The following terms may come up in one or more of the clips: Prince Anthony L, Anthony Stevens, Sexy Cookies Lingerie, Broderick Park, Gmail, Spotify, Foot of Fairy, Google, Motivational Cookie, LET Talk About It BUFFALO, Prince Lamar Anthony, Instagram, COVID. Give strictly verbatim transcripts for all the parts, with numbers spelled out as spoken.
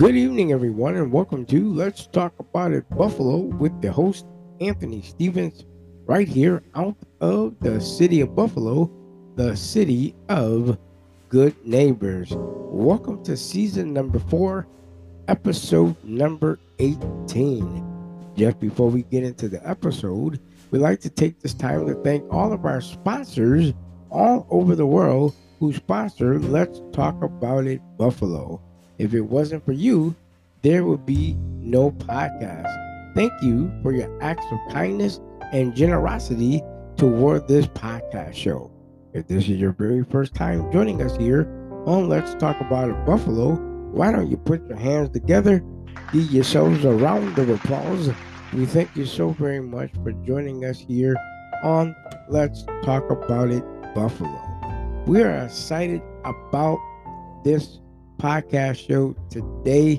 Good evening, everyone, and welcome to Let's Talk About It Buffalo with the host, Anthony Stevens, right here out of the city of Buffalo, the city of good neighbors. Welcome to season number four, episode number eighteen. Just before we get into the episode, we'd like to take this time to thank all of our sponsors all over the world who sponsor Let's Talk About It Buffalo. If it wasn't for you, there would be no podcast. Thank you for your acts of kindness and generosity toward this podcast show. If this is your very first time joining us here on Let's Talk About It Buffalo, why don't you put your hands together, give yourselves a round of applause. We thank you so very much for joining us here on Let's Talk About It Buffalo. We are excited about this podcast show today.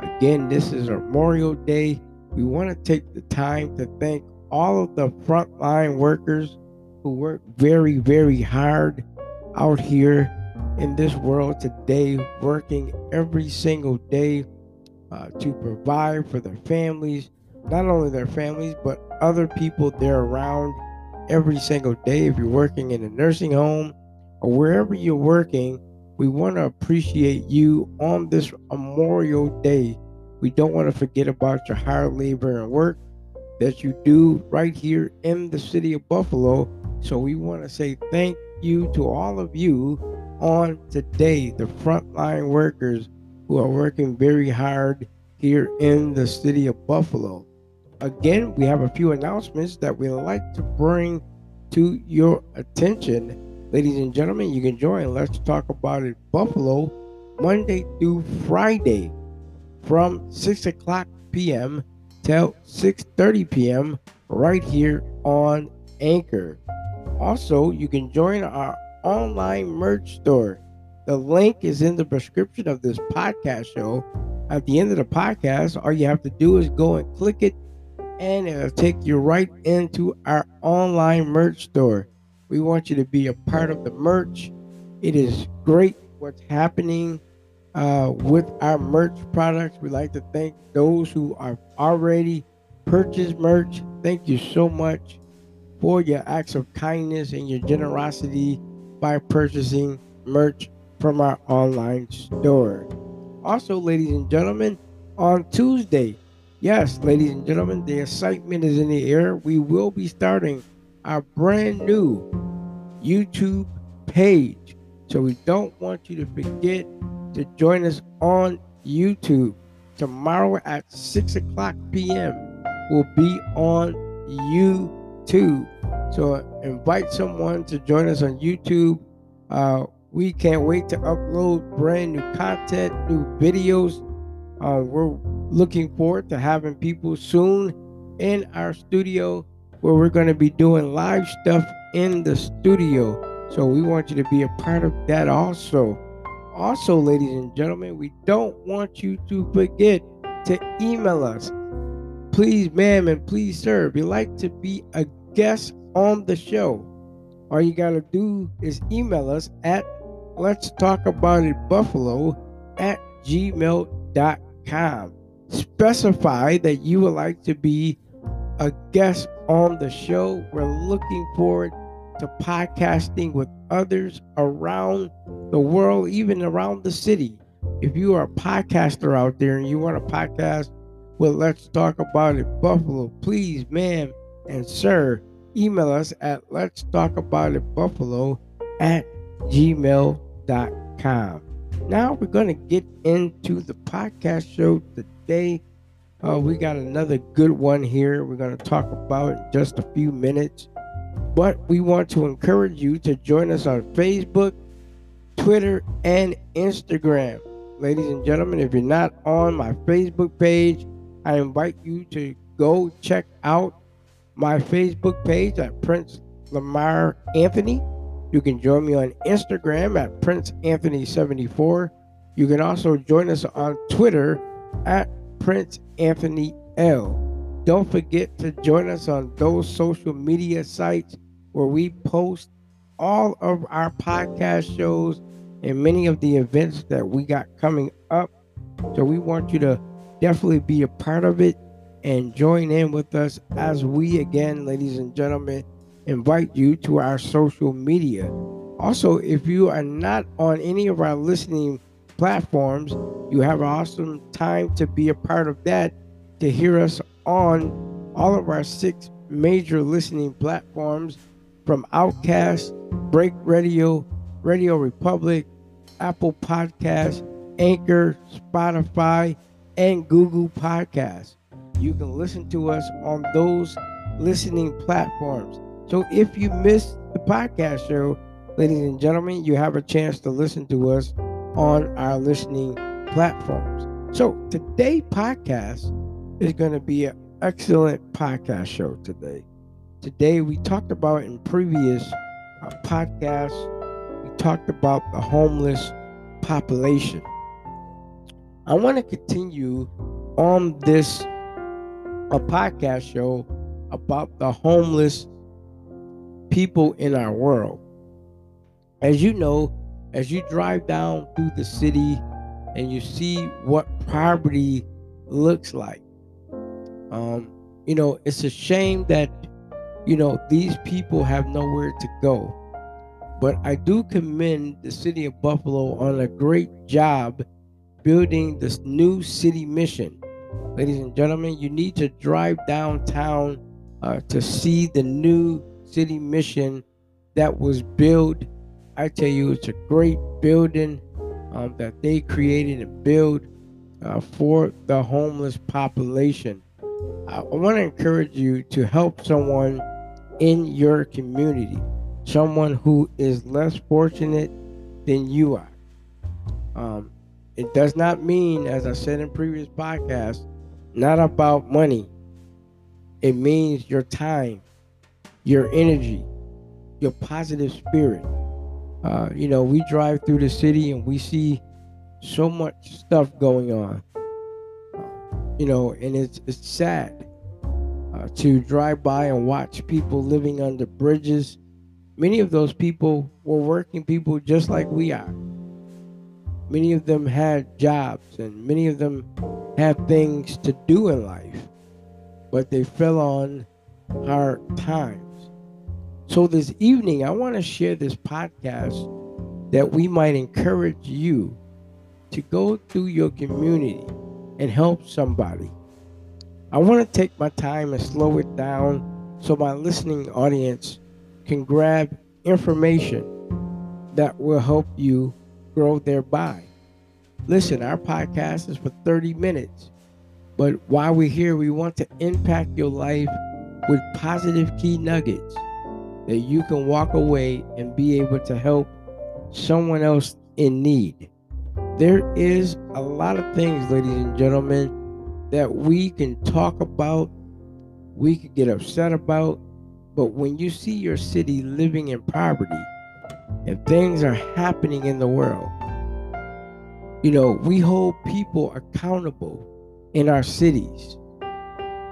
Again, this is Memorial Day. We want to take the time to thank all of the frontline workers who work very, very hard out here in this world today, working every single day uh, to provide for their families, not only their families, but other people they're around every single day. If you're working in a nursing home or wherever you're working, we want to appreciate you on this Memorial Day. We don't want to forget about your hard labor and work that you do right here in the city of Buffalo. So we want to say thank you to all of you on today, the frontline workers who are working very hard here in the city of Buffalo. Again, we have a few announcements that we like to bring to your attention. Ladies and gentlemen, you can join Let's Talk About It Buffalo Monday through Friday from six o'clock p.m. till six thirty p.m. right here on Anchor. Also, you can join our online merch store. The link is in the description of this podcast show. At the end of the podcast, all you have to do is go and click it, and it'll take you right into our online merch store. We want you to be a part of the merch. It is great what's happening uh, with our merch products. We'd like to thank those who have already purchased merch. Thank you so much for your acts of kindness and your generosity by purchasing merch from our online store. Also, ladies and gentlemen, on Tuesday, yes, ladies and gentlemen, the excitement is in the air. We will be starting our brand new YouTube page. So we don't want you to forget to join us on YouTube. Tomorrow at six o'clock p.m. we'll be on YouTube. So invite someone to join us on YouTube. Uh, we can't wait to upload brand new content, new videos. Uh, we're looking forward to having people soon in our studio, where we're going to be doing live stuff in the studio. So we want you to be a part of that also. Also, ladies and gentlemen, we don't want you to forget to email us. Please, ma'am, and please, sir, if you'd like to be a guest on the show, all you got to do is email us at Let's Talk About It Buffalo at gmail dot com. Specify that you would like to be a guest on the show. We're looking forward to podcasting with others around the world, even around the city. If you are a podcaster out there and you want to podcast with Let's Talk About It Buffalo, please, ma'am and sir, email us at Let's Talk About It Buffalo at gmail dot com. Now we're going to get into the podcast show today. Uh, we got another good one here we're going to talk about in just a few minutes. But we want to encourage you to join us on Facebook, Twitter, and Instagram. Ladies and gentlemen, if you're not on my Facebook page, I invite you to go check out my Facebook page at Prince Lamar Anthony. You can join me on Instagram at Prince Anthony seventy-four. You can also join us on Twitter at Prince Anthony L. Don't forget to join us on those social media sites where we post all of our podcast shows and many of the events that we got coming up. So we want you to definitely be a part of it and join in with us as we, again, ladies and gentlemen, invite you to our social media. Also, if you are not on any of our listening platforms, you have an awesome time to be a part of that, to hear us on all of our six major listening platforms, from Outcast, Break Radio, Radio Republic, Apple Podcasts, Anchor, Spotify, and Google Podcasts. You can listen to us on those listening platforms. So if you missed the podcast show, ladies and gentlemen, you have a chance to listen to us on our listening platforms. So today's podcast is going to be an excellent podcast show today. Today we talked about, in previous uh, podcasts, we talked about the homeless population. I want to continue on this a podcast show about the homeless people in our world. As you know, as you drive down through the city and you see what poverty looks like, um, you know, it's a shame that, you know, these people have nowhere to go. But I do commend the city of Buffalo on a great job building this new city mission. Ladies and gentlemen, you need to drive downtown uh, to see the new city mission that was built. I tell you, it's a great building um, that they created and built uh, for the homeless population. I, I want to encourage you to help someone in your community, someone who is less fortunate than you are. Um, it does not mean, as I said in previous podcasts, not about money. It means your time, your energy, your positive spirit. Uh, you know, we drive through the city and we see so much stuff going on, you know, and it's, it's sad uh, to drive by and watch people living under bridges. Many of those people were working people just like we are. Many of them had jobs and many of them had things to do in life, but they fell on hard times. So this evening, I want to share this podcast that we might encourage you to go through your community and help somebody. I want to take my time and slow it down so my listening audience can grab information that will help you grow thereby. Listen, our podcast is for thirty minutes, but while we're here, we want to impact your life with positive key nuggets that you can walk away and be able to help someone else in need. There is a lot of things, ladies and gentlemen, that we can talk about, we can get upset about, but when you see your city living in poverty and things are happening in the world, you know, we hold people accountable in our cities.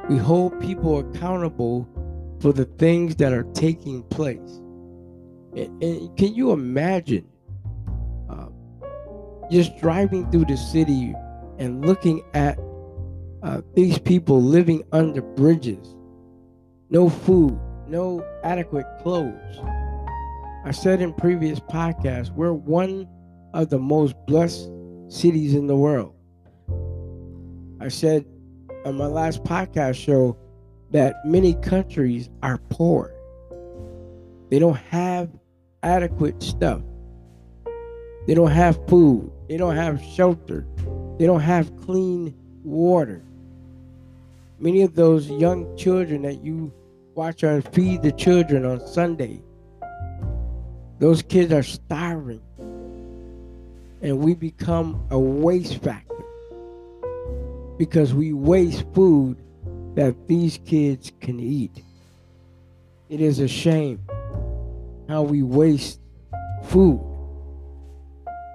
We hold people accountable for the things that are taking place. And, and can you imagine uh, just driving through the city and looking at uh, these people living under bridges, no food, no adequate clothes? I said in previous podcasts, we're one of the most blessed cities in the world. I said on my last podcast show that many countries are poor. They don't have adequate stuff. They don't have food. They don't have shelter. They don't have clean water. Many of those young children that you watch on Feed the Children on Sunday, those kids are starving, and we become a waste factor because we waste food that these kids can eat. It is a shame how we waste food.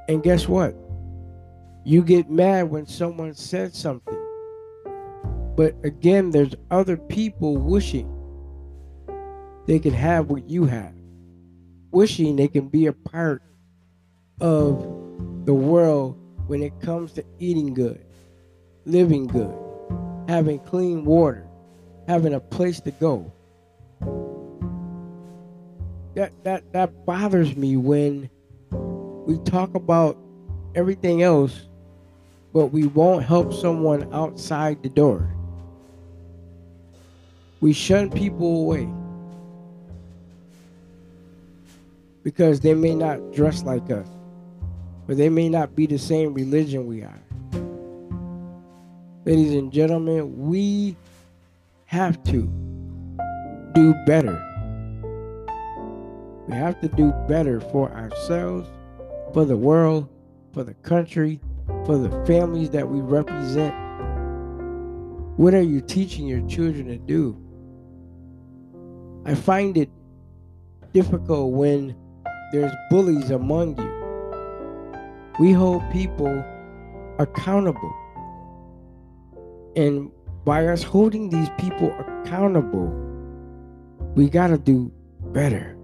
And guess what? You get mad when someone says something. But again, there's other people wishing they can have what you have, wishing they can be a part of the world when it comes to eating good, living good, having clean water, having a place to go. That, that, that bothers me when we talk about everything else, but we won't help someone outside the door. We shun people away because they may not dress like us, or they may not be the same religion we are. Ladies and gentlemen, we have to do better. We have to do better for ourselves, for the world, for the country, for the families that we represent. What are you teaching your children to do? I find it difficult when there's bullies among you. We hold people accountable. And by us holding these people accountable, we got to do better.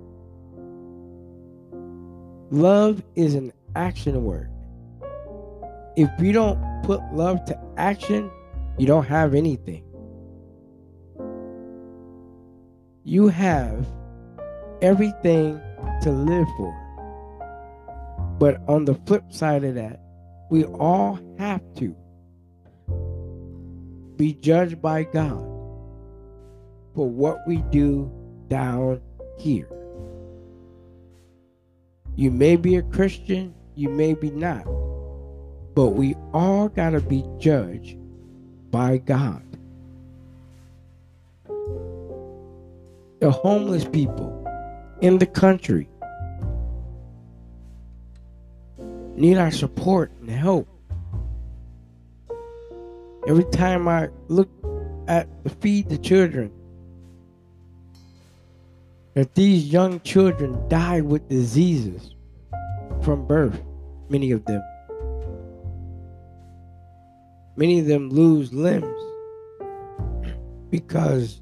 Love is an action word. If you don't put love to action, you don't have anything. You have everything to live for. But on the flip side of that, we all have to be judged by God for what we do down here. You may be a Christian, you may be not, but we all gotta be judged by God. The homeless people in the country need our support and help. Every time I look at the feed the children, that these young children die with diseases from birth, many of them. Many of them lose limbs because,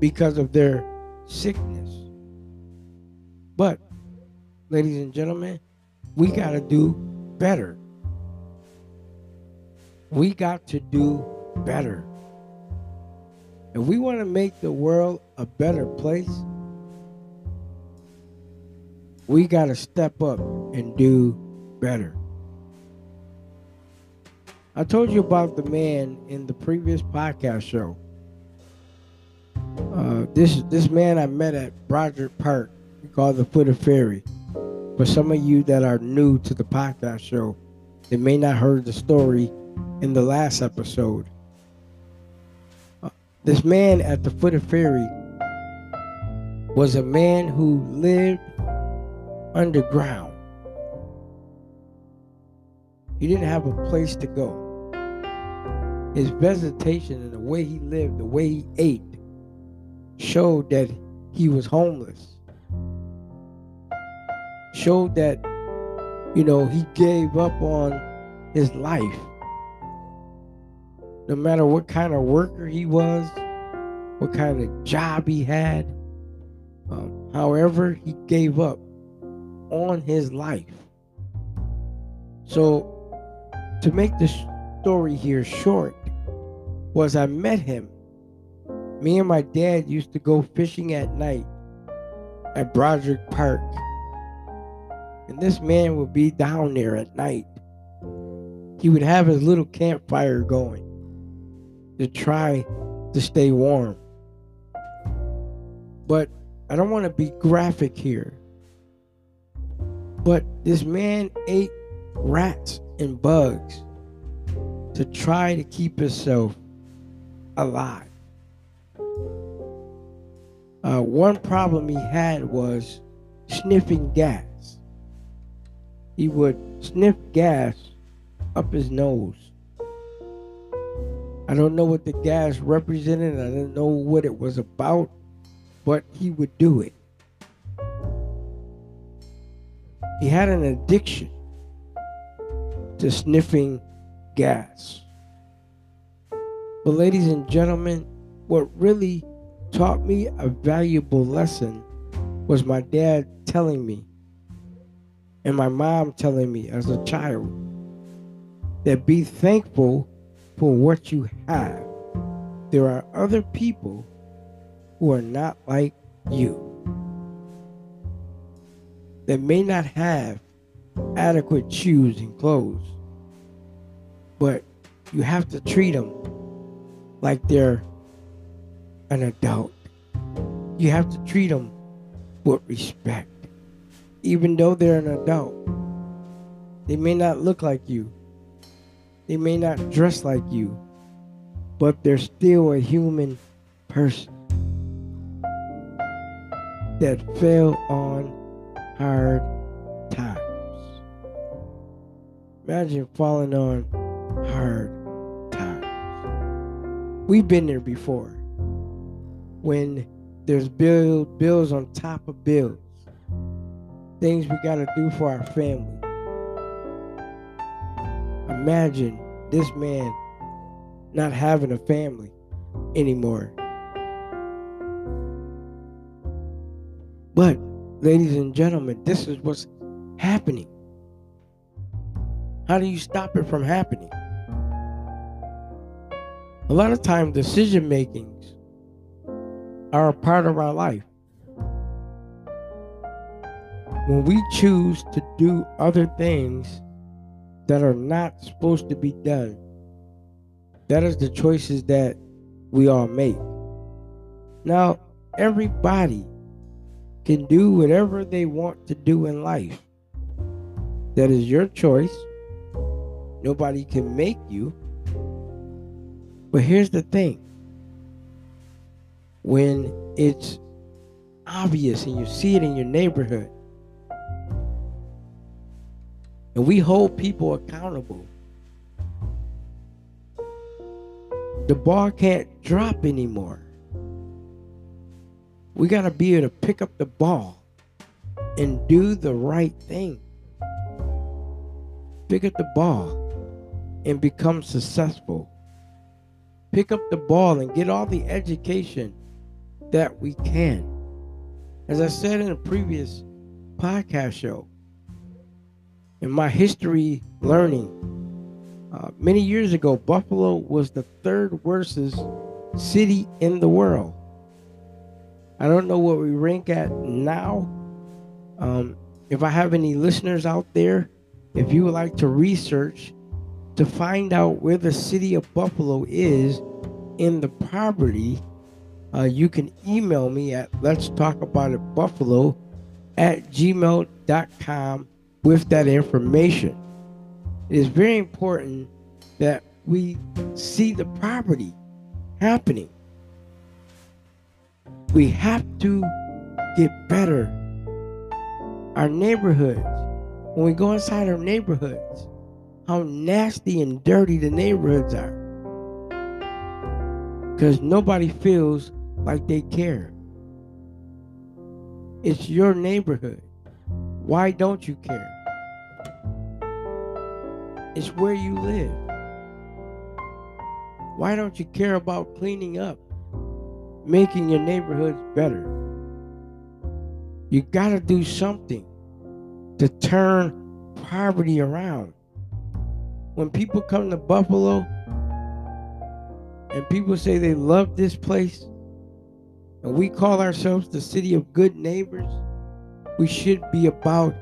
because of their sickness. But, ladies and gentlemen, we got to do better. We got to do better. If we want to make the world a better place, we got to step up and do better. I told you about the man in the previous podcast show. Uh, this, this man I met at Broderick Park, called the Foot of Fairy. For some of you that are new to the podcast show, they may not heard the story in the last episode. Uh, this man at the Foot of Fairy was a man who lived underground. He didn't have a place to go. His vegetation and the way he lived, the way he ate, showed that he was homeless. Showed that, you know, he gave up on his life. No matter what kind of worker he was, what kind of job he had, um, however, he gave up on his life. So, to make the story here short, was I met him. Me and my dad used to go fishing at night at Broderick Park. And this man would be down there at night. He would have his little campfire going to try to stay warm. But I don't want to be graphic here. But this man ate rats and bugs to try to keep himself alive. Uh, one problem he had was sniffing gas. He would sniff gas up his nose. I don't know what the gas represented. I didn't know what it was about, but he would do it. He had an addiction to sniffing gas. But ladies and gentlemen, what really taught me a valuable lesson was my dad telling me, and my mom telling me as a child, that be thankful for what you have. There are other people who are not like you, that may not have adequate shoes and clothes, but you have to treat them like they're an adult. You have to treat them with respect. Even though they're an adult, they may not look like you, they may not dress like you, but they're still a human person that fell on hard times. Imagine falling on hard times. We've been there before, when there's bill, bills on top of bills, things we gotta do for our family. Imagine this man not having a family anymore. But, ladies and gentlemen, this is what's happening. How do you stop it from happening? A lot of times, decision makings are a part of our life. When we choose to do other things that are not supposed to be done, that is the choices that we all make. Now, everybody can do whatever they want to do in life. That is your choice. Nobody can make you. But here's the thing. When it's obvious and you see it in your neighborhood, and we hold people accountable, the ball can't drop anymore. We got to be able to pick up the ball and do the right thing. Pick up the ball and become successful. Pick up the ball and get all the education that we can. As I said in a previous podcast show, in my history learning, uh, many years ago, Buffalo was the third worstest city in the world. I don't know what we rank at now. Um, if I have any listeners out there, if you would like to research to find out where the city of Buffalo is in the poverty, uh, you can email me at let's talk about it Buffalo at gmail dot com. With that information. It is very important that we see the poverty happening. We have to get better. Our neighborhoods, when we go inside our neighborhoods, how nasty and dirty the neighborhoods are, because nobody feels like they care. It's your neighborhood. Why don't you care? It's where you live. Why don't you care about cleaning up, making your neighborhoods better? You gotta do something to turn poverty around. When people come to Buffalo and people say they love this place, and we call ourselves the city of good neighbors, we should be about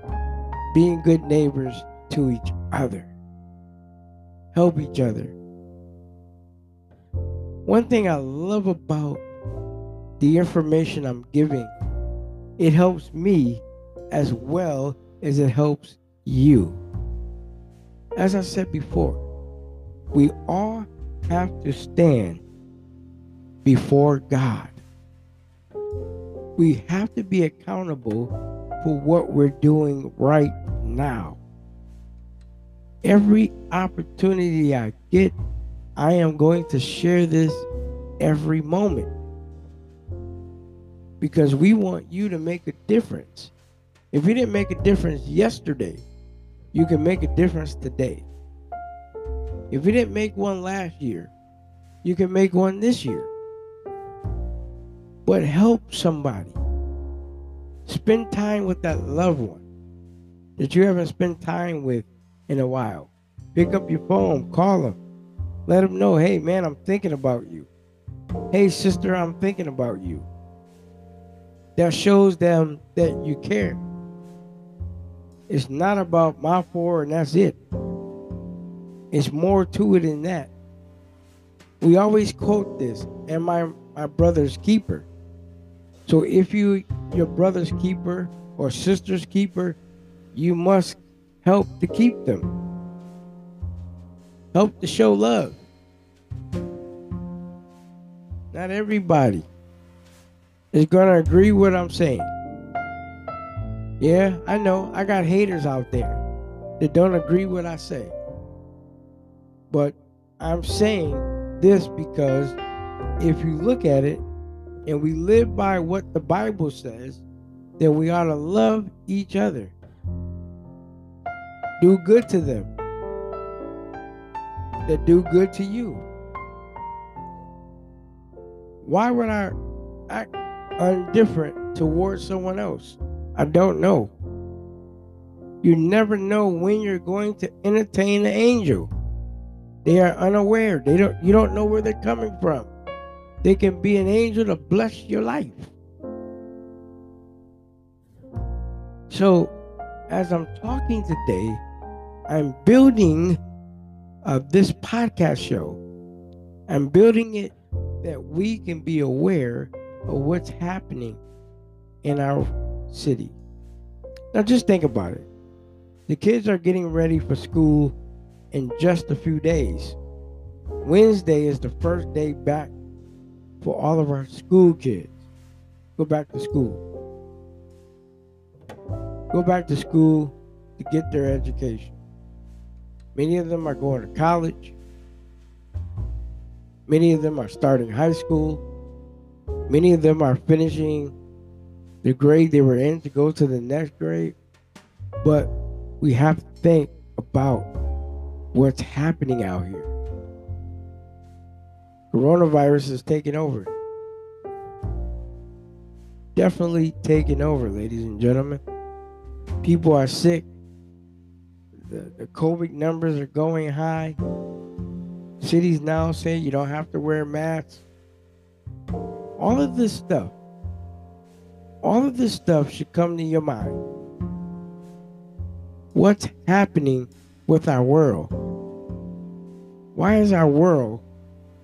being good neighbors to each other. Help each other. One thing I love about the information I'm giving, it helps me as well as it helps you. As I said before, we all have to stand before God. We have to be accountable for what we're doing right now. Every opportunity I get, I am going to share this every moment, because we want you to make a difference. If you didn't make a difference yesterday, you can make a difference today. If you didn't make one last year, you can make one this year. But help somebody. Spend time with that loved one that you haven't spent time with in a while. Pick up your phone, call them. Let them know, hey, man, I'm thinking about you. Hey, sister, I'm thinking about you. That shows them that you care. It's not about my four and that's it. It's more to it than that. We always quote this, and my, my brother's keeper. So if you, your brother's keeper or sister's keeper, you must help to keep them. Help to show love. Not everybody is going to agree with what I'm saying. Yeah, I know. I got haters out there that don't agree with what I say. But I'm saying this because if you look at it and we live by what the Bible says, then we ought to love each other. Do good to them that do good to you. Why would I act indifferent towards someone else? I don't know. You never know when you're going to entertain the angel. They are unaware. They don't. You don't know where they're coming from. They can be an angel to bless your life. So, as I'm talking today, I'm building of this podcast show. I'm building it that we can be aware of what's happening in our city. Now just think about it. The kids are getting ready for school in just a few days. Wednesday is the first day back for all of our school kids. Go back to school. Go back to school to get their education. Many of them are going to college. Many of them are starting high school. Many of them are finishing the grade they were in to go to the next grade. But we have to think about what's happening out here. Coronavirus is taking over. Definitely taking over, ladies and gentlemen. People are sick. The, the COVID numbers are going high. Cities now say you don't have to wear masks. All of this stuff, all of this stuff should come to your mind. What's happening with our world? Why is our world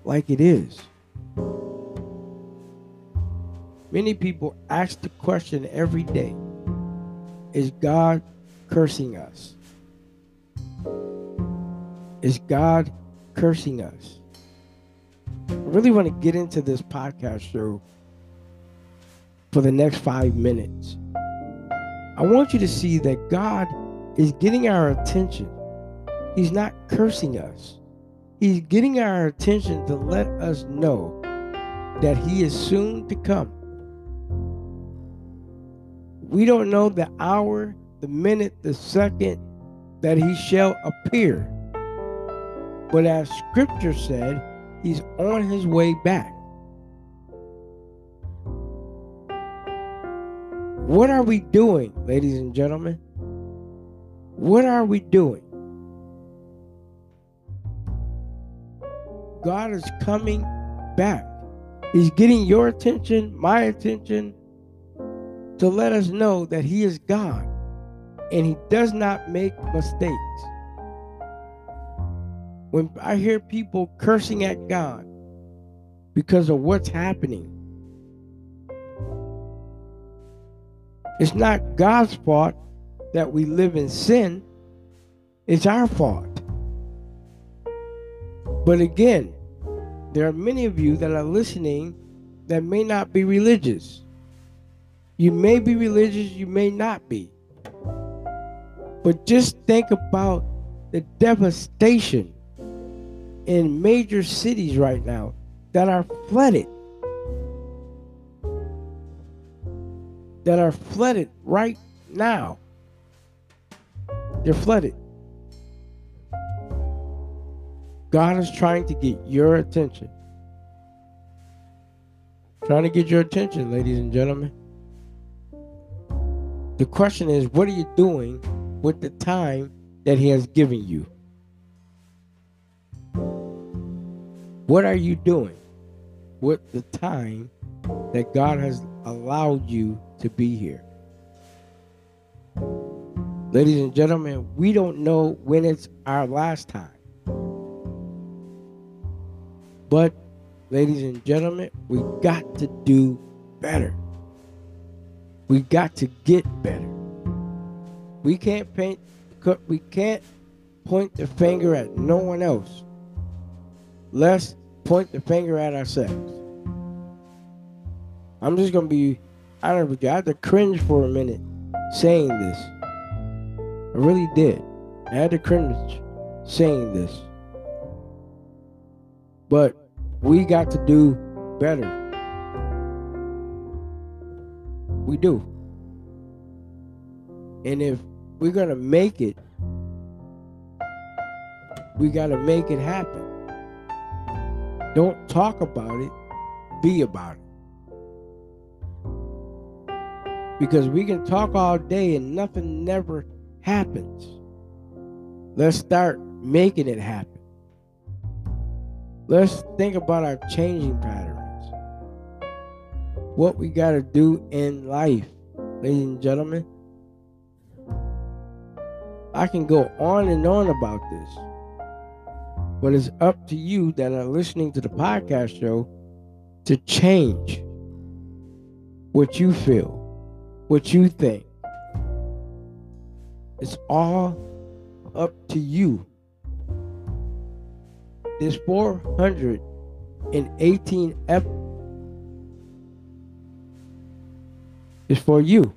like it is? Many people ask the question every day, is God cursing us? Is God cursing us? I really want to get into this podcast show for the next five minutes. I want you to see that God is getting our attention. He's not cursing us. He's getting our attention to let us know that He is soon to come. We don't know the hour, the minute, the second that He shall appear. But as scripture said, He's on His way back. What are we doing, ladies and gentlemen? What are we doing? God is coming back. He's getting your attention, my attention, to let us know that He is God and He does not make mistakes. When I hear people cursing at God because of what's happening, it's not God's fault that we live in sin. It's our fault. But again, there are many of you that are listening that may not be religious. You may be religious, you may not be. But just think about the devastation in major cities right now that are flooded. That are flooded right now. They're flooded. God is trying to get your attention. Trying to get your attention, ladies and gentlemen. The question is, what are you doing with the time that He has given you? What are you doing with the time that God has allowed you to be here? Ladies and gentlemen, we don't know when it's our last time. But, ladies and gentlemen, we got to do better. We got to get better. We can't paint, we can't point the finger at no one else. Let's point the finger at ourselves. I'm just going to be honest with you. I had to cringe for a minute saying this. I really did. I had to cringe saying this. But we got to do better. We do. And if we're going to make it, we got to make it happen. Don't talk about it. Be about it. Because we can talk all day and nothing never happens. Let's start making it happen. Let's think about our changing patterns. What we got to do in life, ladies and gentlemen. I can go on and on about this. But it's up to you that are listening to the podcast show to change what you feel, what you think. It's all up to you. There's four hundred eighteen episodes. It's for you.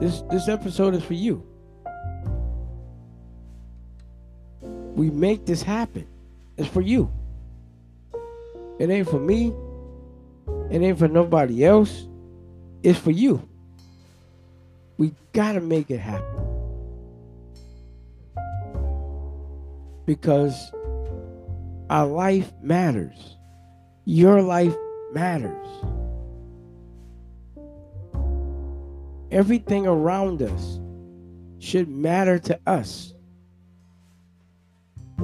This this episode is for you. We make this happen. It's for you. It ain't for me. It ain't for nobody else. It's for you. We gotta make it happen. Because our life matters. Your life matters. Everything around us should matter to us.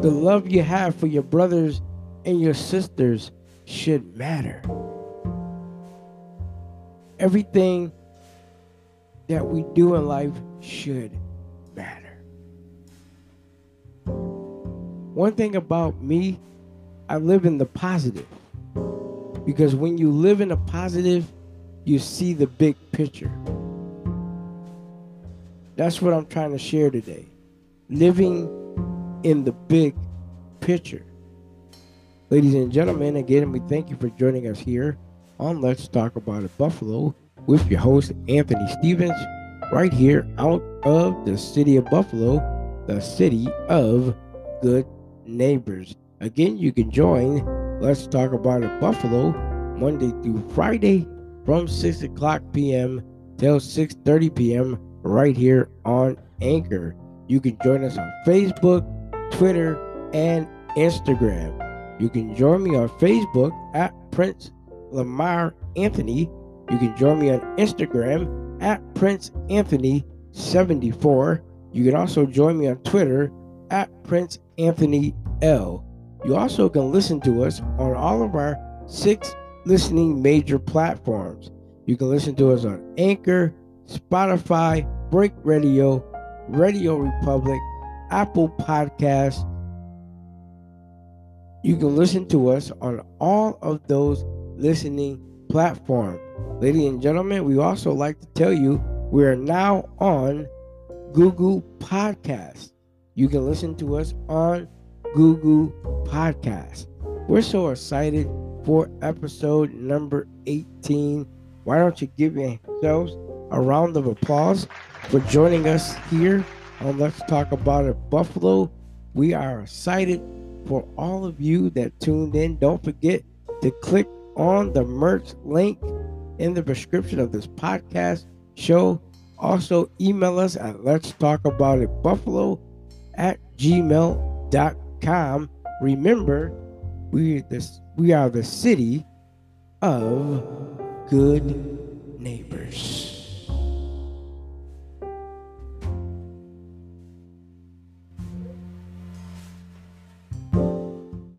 The love you have for your brothers and your sisters should matter. Everything that we do in life should matter. One thing about me, I live in the positive. Because when you live in the positive, you see the big picture. That's what I'm trying to share today. Living in the big picture. Ladies and gentlemen, again, we thank you for joining us here on Let's Talk About It Buffalo with your host, Anthony Stevens, right here out of the city of Buffalo, the city of good neighbors. Again, you can join Let's Talk About It Buffalo Monday through Friday from six o'clock p.m. till six thirty p.m. right here on Anchor. You can join us on Facebook, Twitter, and Instagram. You can join me on Facebook at Prince Lamar Anthony. You can join me on Instagram at Prince Anthony seventy-four. You can also join me on Twitter at Prince Anthony L. You also can listen to us on all of our six listening major platforms. You can listen to us on Anchor, Spotify, Break Radio, Radio Republic, Apple Podcasts. You can listen to us on all of those listening platforms. Ladies and gentlemen, we also like to tell you we are now on Google Podcasts. You can listen to us on Google Podcasts. We're so excited for episode number eighteen. Why don't you give yourselves a round of applause for joining us here on Let's Talk About It Buffalo. We are excited for all of you that tuned in. Don't forget to click on the merch link in the description of this podcast show. Also, email us at Let's Talk About It Buffalo at gmail dot com. Remember, we this we are the city of good neighbors.